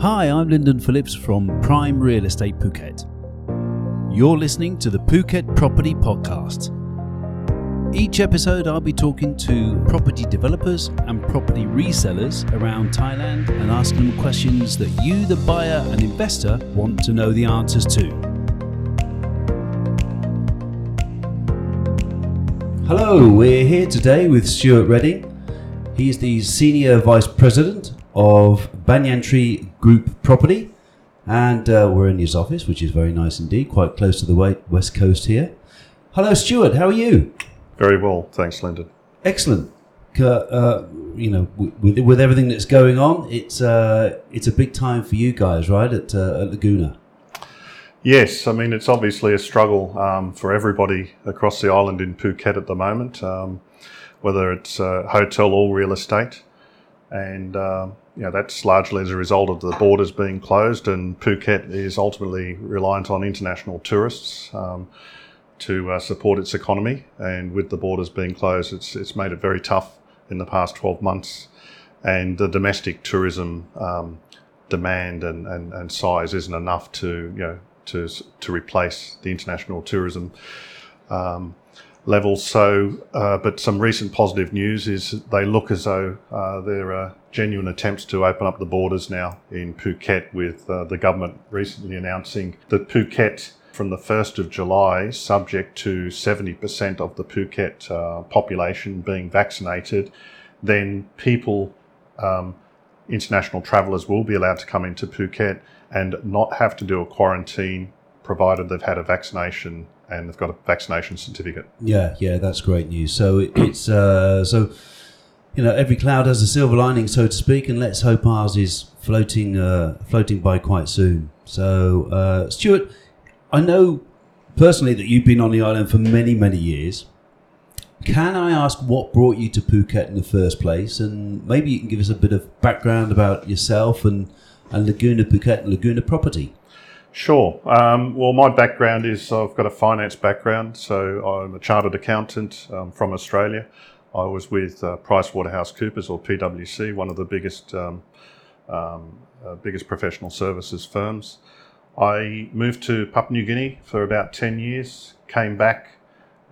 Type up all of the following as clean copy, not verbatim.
Hi, I'm Lyndon Phillips from Prime Real Estate Phuket. You're listening to the Phuket Property Podcast. Each episode I'll be talking to property developers and property resellers around Thailand and asking them questions that you, the buyer and investor, want to know the answers to. Hello, we're here today with Stuart Reading. He's the Senior Vice President of Banyan Tree Group Property, and we're in his office, which is very nice indeed, quite close to the west coast here. Hello, Stuart. How are you? Very well, thanks, Lyndon. Excellent. With everything that's going on, it's a big time for you guys, right, at Laguna? Yes, I mean, it's obviously a struggle for everybody across the island in Phuket at the moment, whether it's hotel or real estate. And that's largely as a result of the borders being closed, and Phuket is ultimately reliant on international tourists to support its economy. And with the borders being closed, it's made it very tough in the past 12 months. And the domestic tourism demand and size isn't enough to replace the international tourism levels. So, but some recent positive news is they look as though there are genuine attempts to open up the borders now in Phuket, with the government recently announcing that Phuket, from the 1st of July, subject to 70% of the Phuket population being vaccinated, then people, international travellers, will be allowed to come into Phuket and not have to do a quarantine, provided they've had a vaccination and they've got a vaccination certificate. Yeah, that's great news. So it's every cloud has a silver lining, so to speak, and let's hope ours is floating by quite soon. So, Stuart, I know personally that you've been on the island for many, many years. Can I ask what brought you to Phuket in the first place? And maybe you can give us a bit of background about yourself and Laguna Phuket and Laguna Property. Sure. Well, my background is I've got a finance background, so I'm a chartered accountant from Australia. I was with PricewaterhouseCoopers, or PwC, one of the biggest professional services firms. I moved to Papua New Guinea for about 10 years, came back,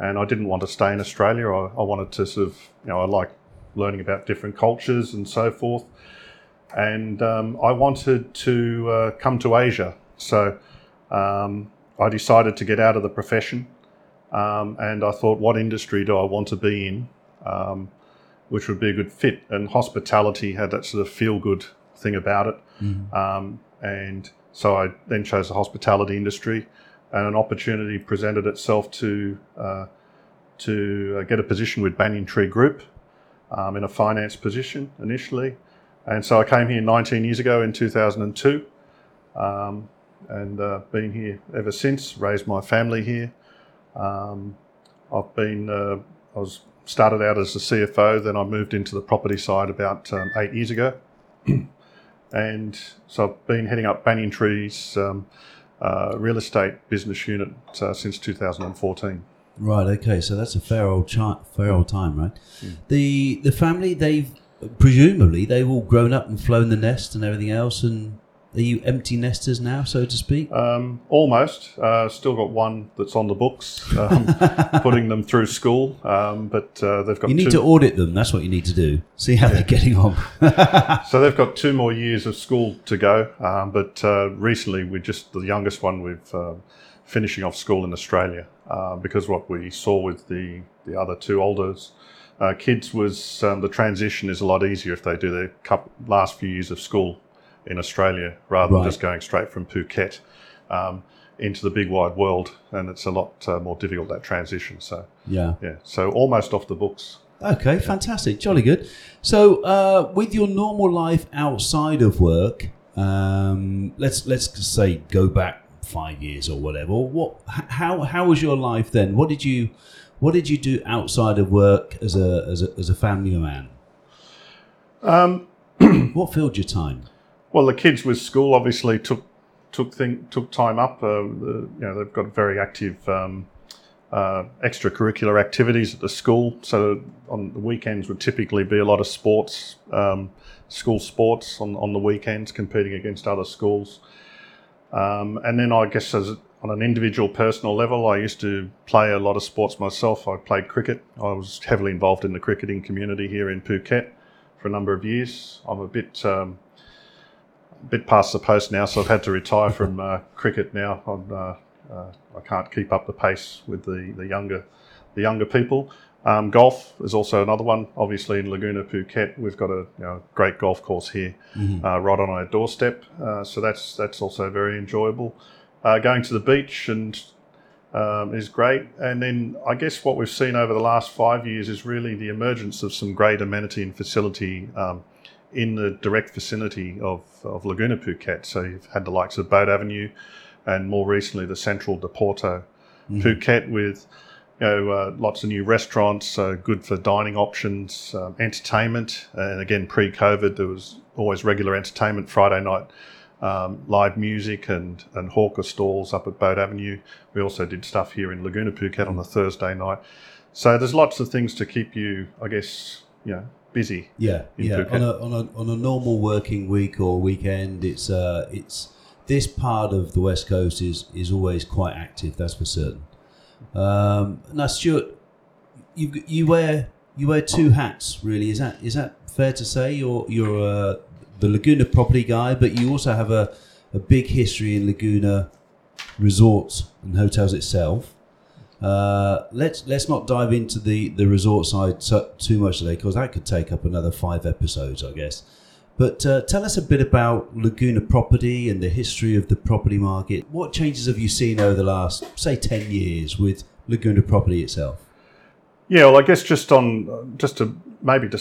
and I didn't want to stay in Australia. I wanted to I like learning about different cultures and so forth. And I wanted to come to Asia. So I decided to get out of the profession, and I thought, what industry do I want to be in, which would be a good fit? And hospitality had that sort of feel-good thing about it. Mm-hmm. And so I then chose the hospitality industry, and an opportunity presented itself to get a position with Banyan Tree Group in a finance position initially. And so I came here 19 years ago in 2002. And been here ever since, raised my family here. I started out as a CFO, then I moved into the property side about 8 years ago. And so I've been heading up Banyan Tree's real estate business unit since 2014. Right, okay, so that's a fair old time, right? Mm. The family, they've all grown up and flown the nest and everything else, and are you empty nesters now, so to speak? Almost. Still got one that's on the books, putting them through school. But they've got. You need to audit them. That's what you need to do. See how they're getting on. So they've got 2 more years of school to go. But recently, the youngest one, we're finishing off school in Australia, because what we saw with the other 2 olders. Kids was the transition is a lot easier if they do their last few years of school in Australia rather than just going straight from Phuket into the big wide world, and it's a lot more difficult, that transition. So so almost off the books. Okay, fantastic, jolly good. So with your normal life outside of work, let's say go back 5 years or whatever. How was your life then? What did you do outside of work as a family man? What filled your time? Well, the kids with school obviously took time up. They've got very active extracurricular activities at the school. So on the weekends would typically be a lot of sports, school sports on the weekends, competing against other schools. And then I guess as on an individual personal level, I used to play a lot of sports myself. I played cricket. I was heavily involved in the cricketing community here in Phuket for a number of years. I'm a bit past the post now, so I've had to retire from cricket now. I can't keep up the pace with the younger people. Golf is also another one. Obviously, in Laguna Phuket, we've got a great golf course here, right on our doorstep. So that's also very enjoyable. Going to the beach and is great. And then I guess what we've seen over the last 5 years is really the emergence of some great amenity and facility in the direct vicinity of Laguna Phuket. So you've had the likes of Boat Avenue, and more recently the Central de Porto, Phuket, with lots of new restaurants, good for dining options, entertainment. And again, pre-COVID, there was always regular entertainment, Friday night live music and hawker stalls up at Boat Avenue. We also did stuff here in Laguna Phuket on a Thursday night. So there's lots of things to keep you, I guess, busy. Yeah. Phuket. On a normal working week or weekend, it's this part of the West Coast is always quite active. That's for certain. Now, Stuart, you wear two hats, really. Is that fair to say? You're the Laguna property guy, but you also have a big history in Laguna resorts and hotels itself. Let's not dive into the resort side too much today, because that could take up another 5 episodes, I guess. But tell us a bit about Laguna property and the history of the property market. What changes have you seen over the last, say, 10 years with Laguna property itself? Yeah, well, I guess to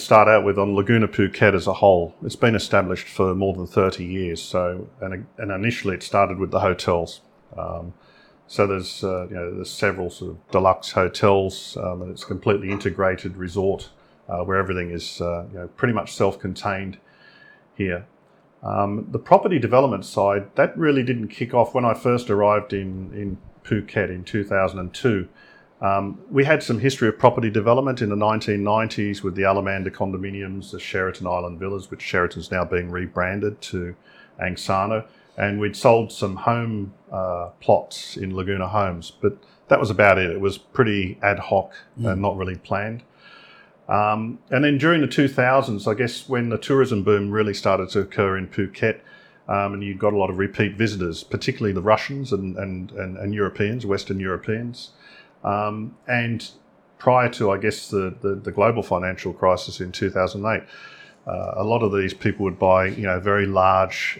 start out with, on Laguna Phuket as a whole, it's been established for more than 30 years. So, and initially it started with the hotels. So there's several sort of deluxe hotels, and it's a completely integrated resort where everything is pretty much self-contained here. The property development side, that really didn't kick off when I first arrived in Phuket in 2002. We had some history of property development in the 1990s with the Alamanda condominiums, the Sheraton Island Villas, which Sheraton's now being rebranded to Angsana, and we'd sold some home plots in Laguna Homes, but that was about it. It was pretty ad hoc and not really planned. And then during the 2000s, I guess, when the tourism boom really started to occur in Phuket, and you got a lot of repeat visitors, particularly the Russians and Europeans, Western Europeans. And prior to, I guess, the global financial crisis in 2008, a lot of these people would buy, very large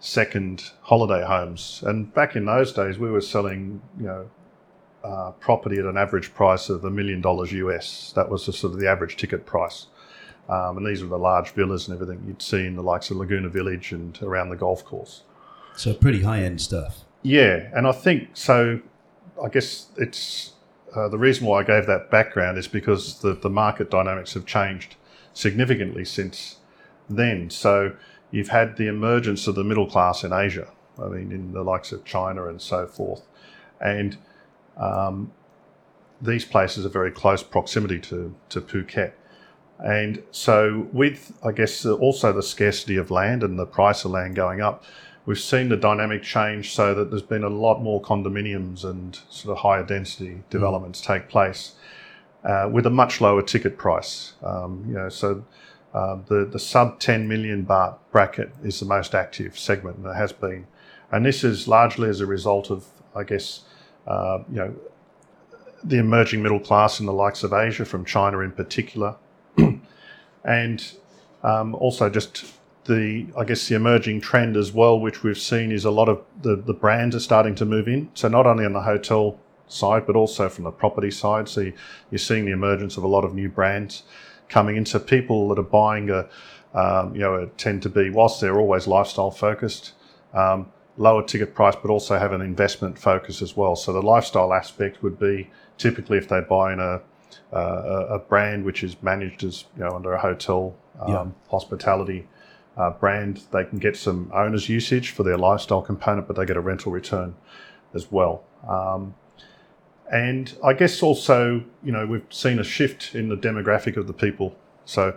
second holiday homes. And back in those days, we were selling, property at an average price of $1 million US. That was the sort of the average ticket price. And these were the large villas and everything you'd see in the likes of Laguna Village and around the golf course. So pretty high-end stuff. Yeah, and I think so. I guess it's the reason why I gave that background is because the market dynamics have changed significantly since then. So you've had the emergence of the middle class in Asia, I mean, in the likes of China and so forth. And these places are very close proximity to Phuket. And so with, I guess, also the scarcity of land and the price of land going up, we've seen the dynamic change so that there's been a lot more condominiums and sort of higher density developments take place with a much lower ticket price. The sub 10 million baht bracket is the most active segment, and it has been. And this is largely as a result of, I guess, the emerging middle class in the likes of Asia, from China in particular, and also just the emerging trend as well, which we've seen, is a lot of the brands are starting to move in. So not only on the hotel side, but also from the property side. So you're seeing the emergence of a lot of new brands coming in. So people that are buying tend to be, whilst they're always lifestyle focused, lower ticket price, but also have an investment focus as well. So the lifestyle aspect would be typically if they buy in a brand which is managed as under a hotel hospitality brand, they can get some owner's usage for their lifestyle component, but they get a rental return as well. And I guess also, you know, we've seen a shift in the demographic of the people. So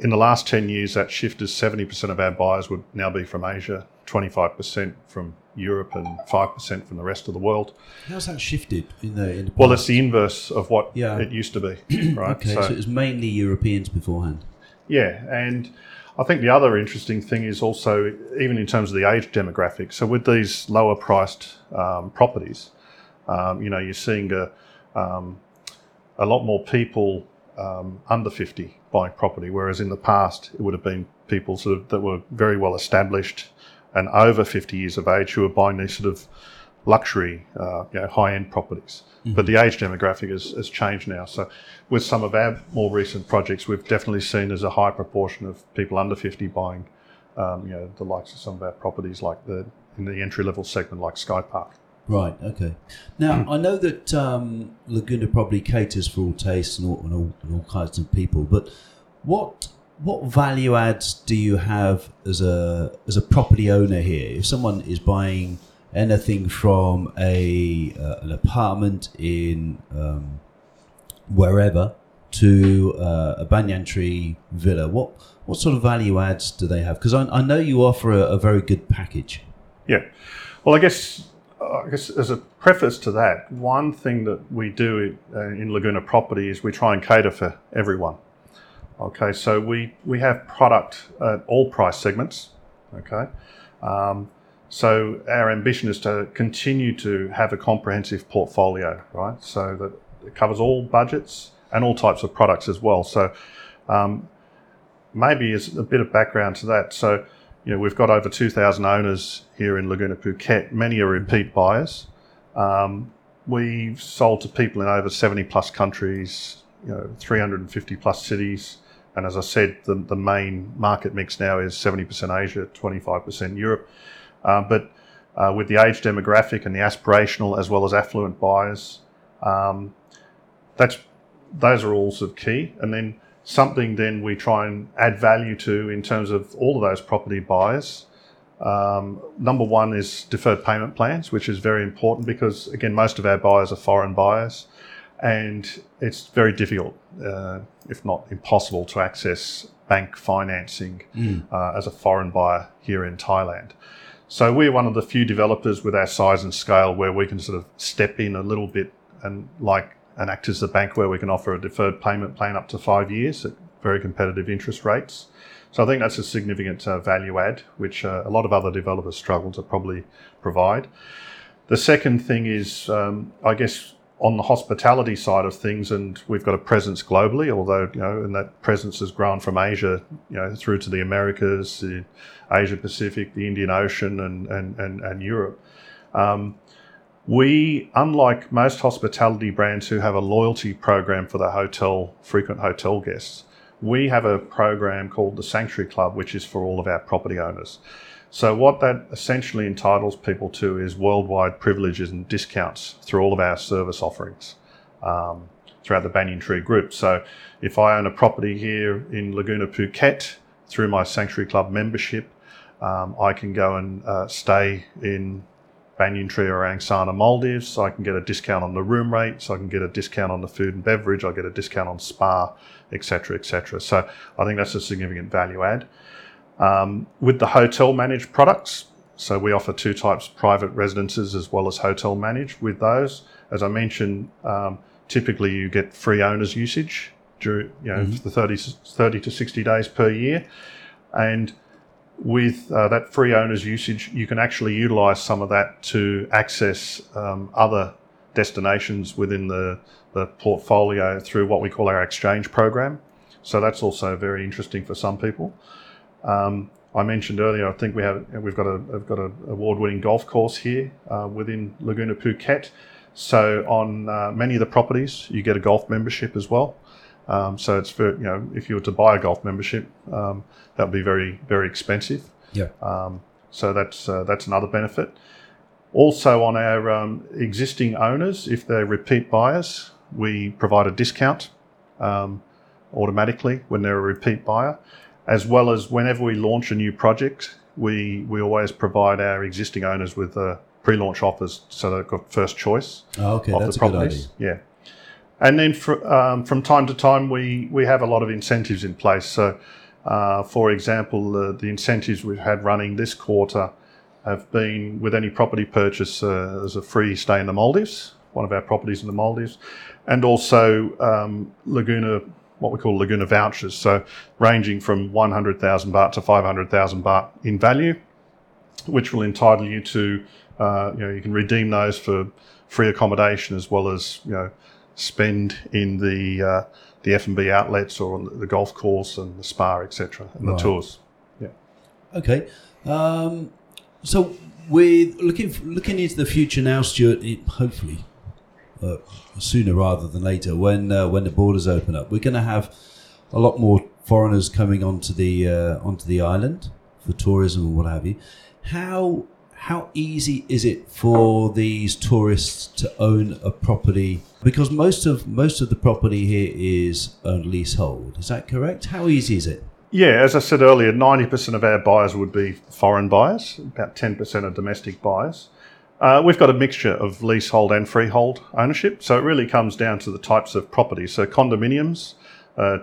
in the last 10 years, that shift is 70% of our buyers would now be from Asia, 25% from Europe, and 5% from the rest of the world. How's that shifted in the past? Well, it's the inverse of what it used to be, right? Okay, so it was mainly Europeans beforehand. Yeah, and I think the other interesting thing is also, even in terms of the age demographic, so with these lower-priced properties, you know, you're seeing a lot more people under 50 buying property, whereas in the past it would have been people sort of that were very well established and over 50 years of age who were buying these sort of luxury, you know, high-end properties. Mm-hmm. But the age demographic has changed now. So with some of our more recent projects, we've definitely seen there's a high proportion of people under 50 buying, you know, the likes of some of our properties like in the entry-level segment like Sky Park. Right, okay. Now, I know that Laguna probably caters for all tastes and all kinds of people, but what value adds do you have as a property owner here? If someone is buying anything from an apartment in wherever to a Banyan Tree villa, what sort of value adds do they have? Because I know you offer a very good package. Yeah. Well, I guess as a preface to that, one thing that we do in Laguna Property is we try and cater for everyone. Okay, so we have product at all price segments. Okay, so our ambition is to continue to have a comprehensive portfolio, right? So that it covers all budgets and all types of products as well. So maybe as a bit of background to that, so you know, we've got over 2,000 owners here in Laguna Phuket. Many are repeat buyers. We've sold to people in over 70 plus countries, you know, 350 plus cities. And as I said, the main market mix now is 70% Asia, 25% Europe. But with the age demographic and the aspirational as well as affluent buyers, those are all sort of key. And then something we try and add value to in terms of all of those property buyers. Number one is deferred payment plans, which is very important because, again, most of our buyers are foreign buyers and it's very difficult, if not impossible, to access bank financing as a foreign buyer here in Thailand. So we're one of the few developers with our size and scale where we can sort of step in a little bit and act as the bank where we can offer a deferred payment plan up to 5 years at very competitive interest rates. So I think that's a significant value add, which a lot of other developers struggle to probably provide. The second thing is, I guess, on the hospitality side of things, and we've got a presence globally, although, you know, and that presence has grown from Asia, you know, through to the Americas, the Asia Pacific, the Indian Ocean and Europe. We, unlike most hospitality brands who have a loyalty program for their frequent hotel guests, we have a program called the Sanctuary Club, which is for all of our property owners. So what that essentially entitles people to is worldwide privileges and discounts through all of our service offerings throughout the Banyan Tree Group. So if I own a property here in Laguna Phuket through my Sanctuary Club membership, I can go and stay in Banyan Tree or Angsana Maldives, so I can get a discount on the room rate, so I can get a discount on the food and beverage, I get a discount on spa, etc., etc. So I think that's a significant value add. With the hotel managed products, so we offer two types, private residences as well as hotel managed. With those, as I mentioned, typically you get free owner's usage during, you know, for the 30 to 60 days per year. And with that free owner's usage, you can actually utilize some of that to access other destinations within the portfolio through what we call our exchange program. So that's also very interesting for some people. I mentioned earlier, I think we've got an award-winning golf course here within Laguna Phuket. So on many of the properties, you get a golf membership as well. So it's for, you know, if you were to buy a golf membership, that would be very, very expensive. Yeah. So that's another benefit. Also on our existing owners, if they're repeat buyers, we provide a discount automatically when they're a repeat buyer, as well as whenever we launch a new project, we always provide our existing owners with a pre-launch offers so they've got first choice of that's the properties. A good idea. Yeah. And then from time to time, we have a lot of incentives in place. So, for example, the incentives we've had running this quarter have been with any property purchase as a free stay in the Maldives, one of our properties in the Maldives, and also Laguna, what we call Laguna vouchers. So ranging from 100,000 baht to 500,000 baht in value, which will entitle you to, you can redeem those for free accommodation as well as, spend in the F&B outlets or on the golf course and the spa, etc., and right. The tours. Yeah. Okay. So we're looking into the future now, Stuart. Hopefully, sooner rather than later, when the borders open up, we're going to have a lot more foreigners coming onto the island for tourism and what have you. How easy is it for these tourists to own a property? Because most of the property here is owned leasehold. Is that correct? How easy is it? Yeah, as I said earlier, 90% of our buyers would be foreign buyers, about 10% are domestic buyers. We've got a mixture of leasehold and freehold ownership, so it really comes down to the types of property. So condominiums,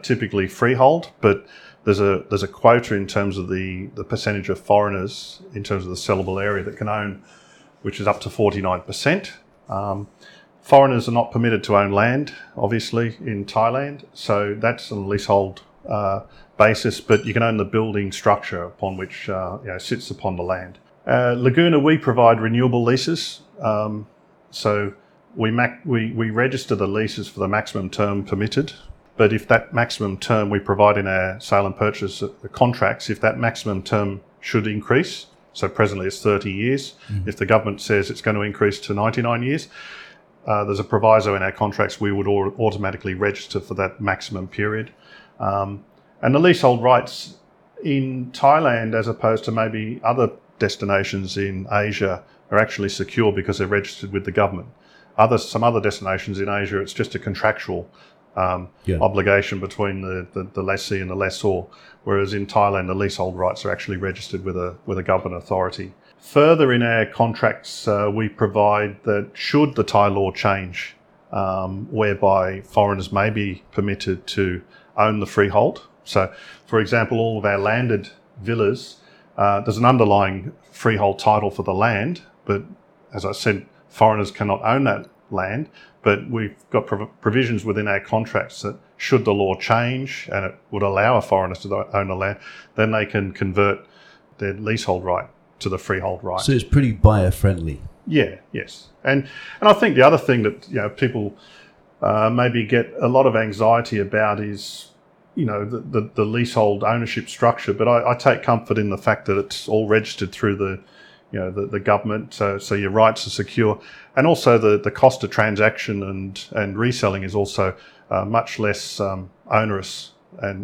typically freehold, but there's a quota in terms of the percentage of foreigners in terms of the sellable area that can own, which is up to 49%. Foreigners are not permitted to own land, obviously, in Thailand, so that's on a leasehold basis, but you can own the building structure upon which sits upon the land. Laguna, we provide renewable leases, so we register the leases for the maximum term permitted. But if that maximum term we provide in our sale and purchase contracts, if that maximum term should increase, so presently it's 30 years, if the government says it's going to increase to 99 years, there's a proviso in our contracts we would automatically register for that maximum period. And the leasehold rights in Thailand, as opposed to maybe other destinations in Asia, are actually secure because they're registered with the government. Some other destinations in Asia, it's just a contractual obligation between the lessee and the lessor, whereas in Thailand the leasehold rights are actually registered with a government authority. Further, in our contracts we provide that should the Thai law change, whereby foreigners may be permitted to own the freehold. So, for example, all of our landed villas, there's an underlying freehold title for the land, but as I said, foreigners cannot own that land. But we've got provisions within our contracts that should the law change and it would allow a foreigner to own the land, then they can convert their leasehold right to the freehold right. So it's pretty buyer-friendly. Yeah, yes. And I think the other thing that people maybe get a lot of anxiety about is the leasehold ownership structure. But I take comfort in the fact that it's all registered through the government, so your rights are secure, and also the cost of transaction and reselling is also much less onerous, and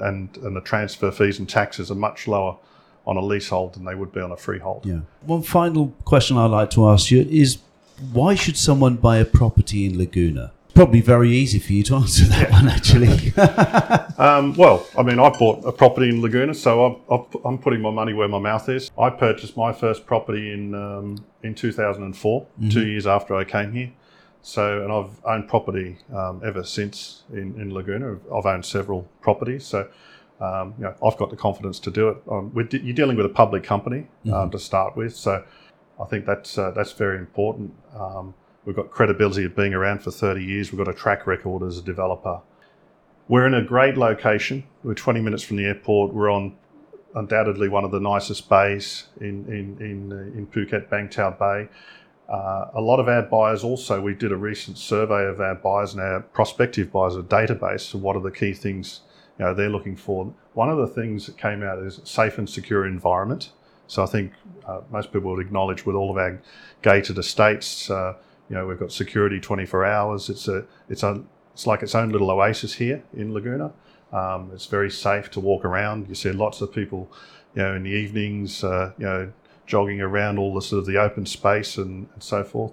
the transfer fees and taxes are much lower on a leasehold than they would be on a freehold. Yeah. One final question I'd like to ask you is, why should someone buy a property in Laguna? Probably very easy for you to answer that one, actually. I bought a property in Laguna, so I'm putting my money where my mouth is. I purchased my first property in 2004, 2 years after I came here. So, and I've owned property ever since in Laguna. I've owned several properties, so I've got the confidence to do it. You're dealing with a public company to start with, so I think that's very important. We've got credibility of being around for 30 years. We've got a track record as a developer. We're in a great location. We're 20 minutes from the airport. We're on undoubtedly one of the nicest bays in Phuket, Bangtao Bay. A lot of our buyers also, we did a recent survey of our buyers and our prospective buyers, a database. So what are the key things they're looking for? One of the things that came out is a safe and secure environment. So I think most people would acknowledge with all of our gated estates, we've got security 24 hours. It's like its own little oasis here in Laguna. It's very safe to walk around. You see lots of people, in the evenings, jogging around all the sort of the open space and so forth.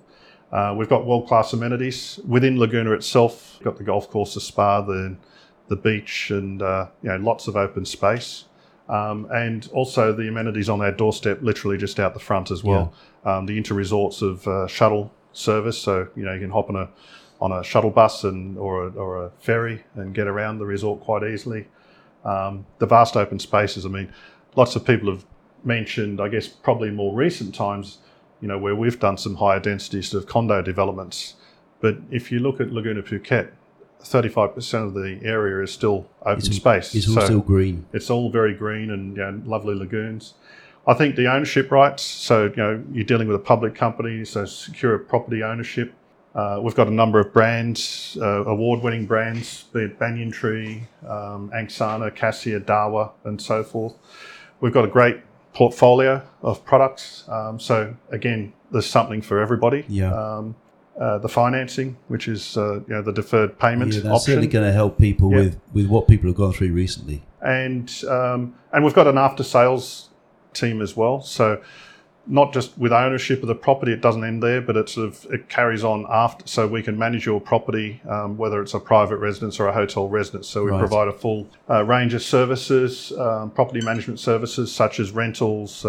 We've got world-class amenities within Laguna itself. We've got the golf course, the spa, the beach, and lots of open space. And also the amenities on our doorstep, literally just out the front as well. Yeah. The inter-resorts of shuttle service, so you know you can hop on a shuttle bus and or a ferry and get around the resort quite easily. The vast open spaces. I mean, lots of people have mentioned, I guess, probably more recent times, you know, where we've done some higher density sort of condo developments. But if you look at Laguna Phuket, 35% of the area is still open space. It's all still green. It's all very green and, you know, lovely lagoons. I think the ownership rights, so, you know, you're dealing with a public company, so secure property ownership. We've got a number of brands, award-winning brands, be it Banyan Tree, Angsana, Cassia, Dawa, and so forth. We've got a great portfolio of products. So again, there's something for everybody. Yeah. The financing, which is you know, the deferred payment option. Yeah, that's certainly going to help people with what people have gone through recently. And we've got an after-sales team as well. So not just with ownership of the property, it doesn't end there, but it sort of it carries on after. So we can manage your property, whether it's a private residence or a hotel residence. So we provide a full range of services, property management services such as rentals,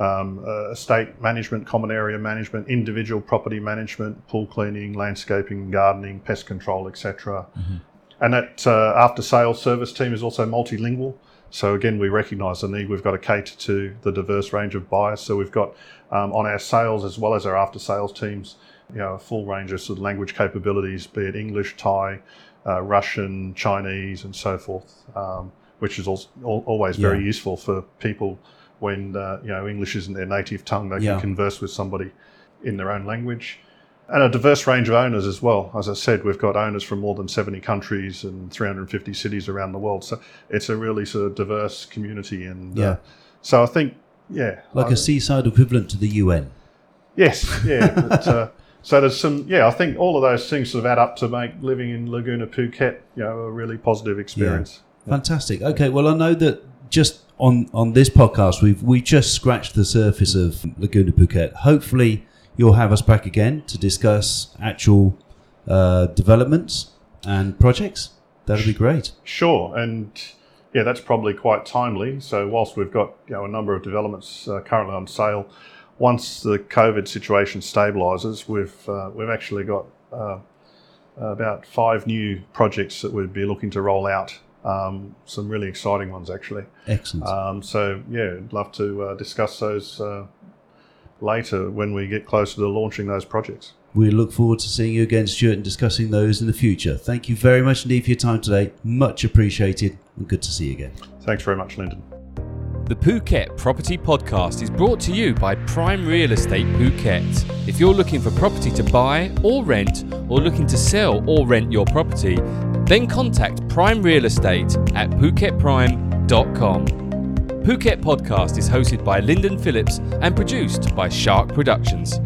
estate management, common area management, individual property management, pool cleaning, landscaping, gardening, pest control, etc. Mm-hmm. And that after-sales service team is also multilingual. So again, we recognise the need. We've got to cater to the diverse range of buyers. So we've got on our sales as well as our after-sales teams, you know, a full range of sort of language capabilities, be it English, Thai, Russian, Chinese, and so forth, which is always very useful for people. When you know, English isn't their native tongue, they can converse with somebody in their own language. And a diverse range of owners as well. As I said, we've got owners from more than 70 countries and 350 cities around the world. So it's a really sort of diverse community. And so I think, like a seaside equivalent to the UN. Yes, yeah. But, so there's some, I think all of those things sort of add up to make living in Laguna Phuket, you know, a really positive experience. Yeah. Fantastic. Okay, well, I know that just on this podcast, we just scratched the surface of Laguna Phuket. Hopefully, you'll have us back again to discuss actual developments and projects. That'll be great. Sure, and that's probably quite timely. So whilst we've got, you know, a number of developments currently on sale, once the COVID situation stabilises, we've actually got about 5 new projects that we'd be looking to roll out. Some really exciting ones, actually. Excellent. So, I'd love to discuss those later when we get closer to launching those projects. We look forward to seeing you again, Stuart, and discussing those in the future. Thank you very much indeed for your time today. Much appreciated, and good to see you again. Thanks very much, Lyndon. The Phuket Property Podcast is brought to you by Prime Real Estate Phuket. If you're looking for property to buy or rent, or looking to sell or rent your property, then contact Prime Real Estate at phuketprime.com. Phuket Podcast is hosted by Lyndon Phillips and produced by Shark Productions.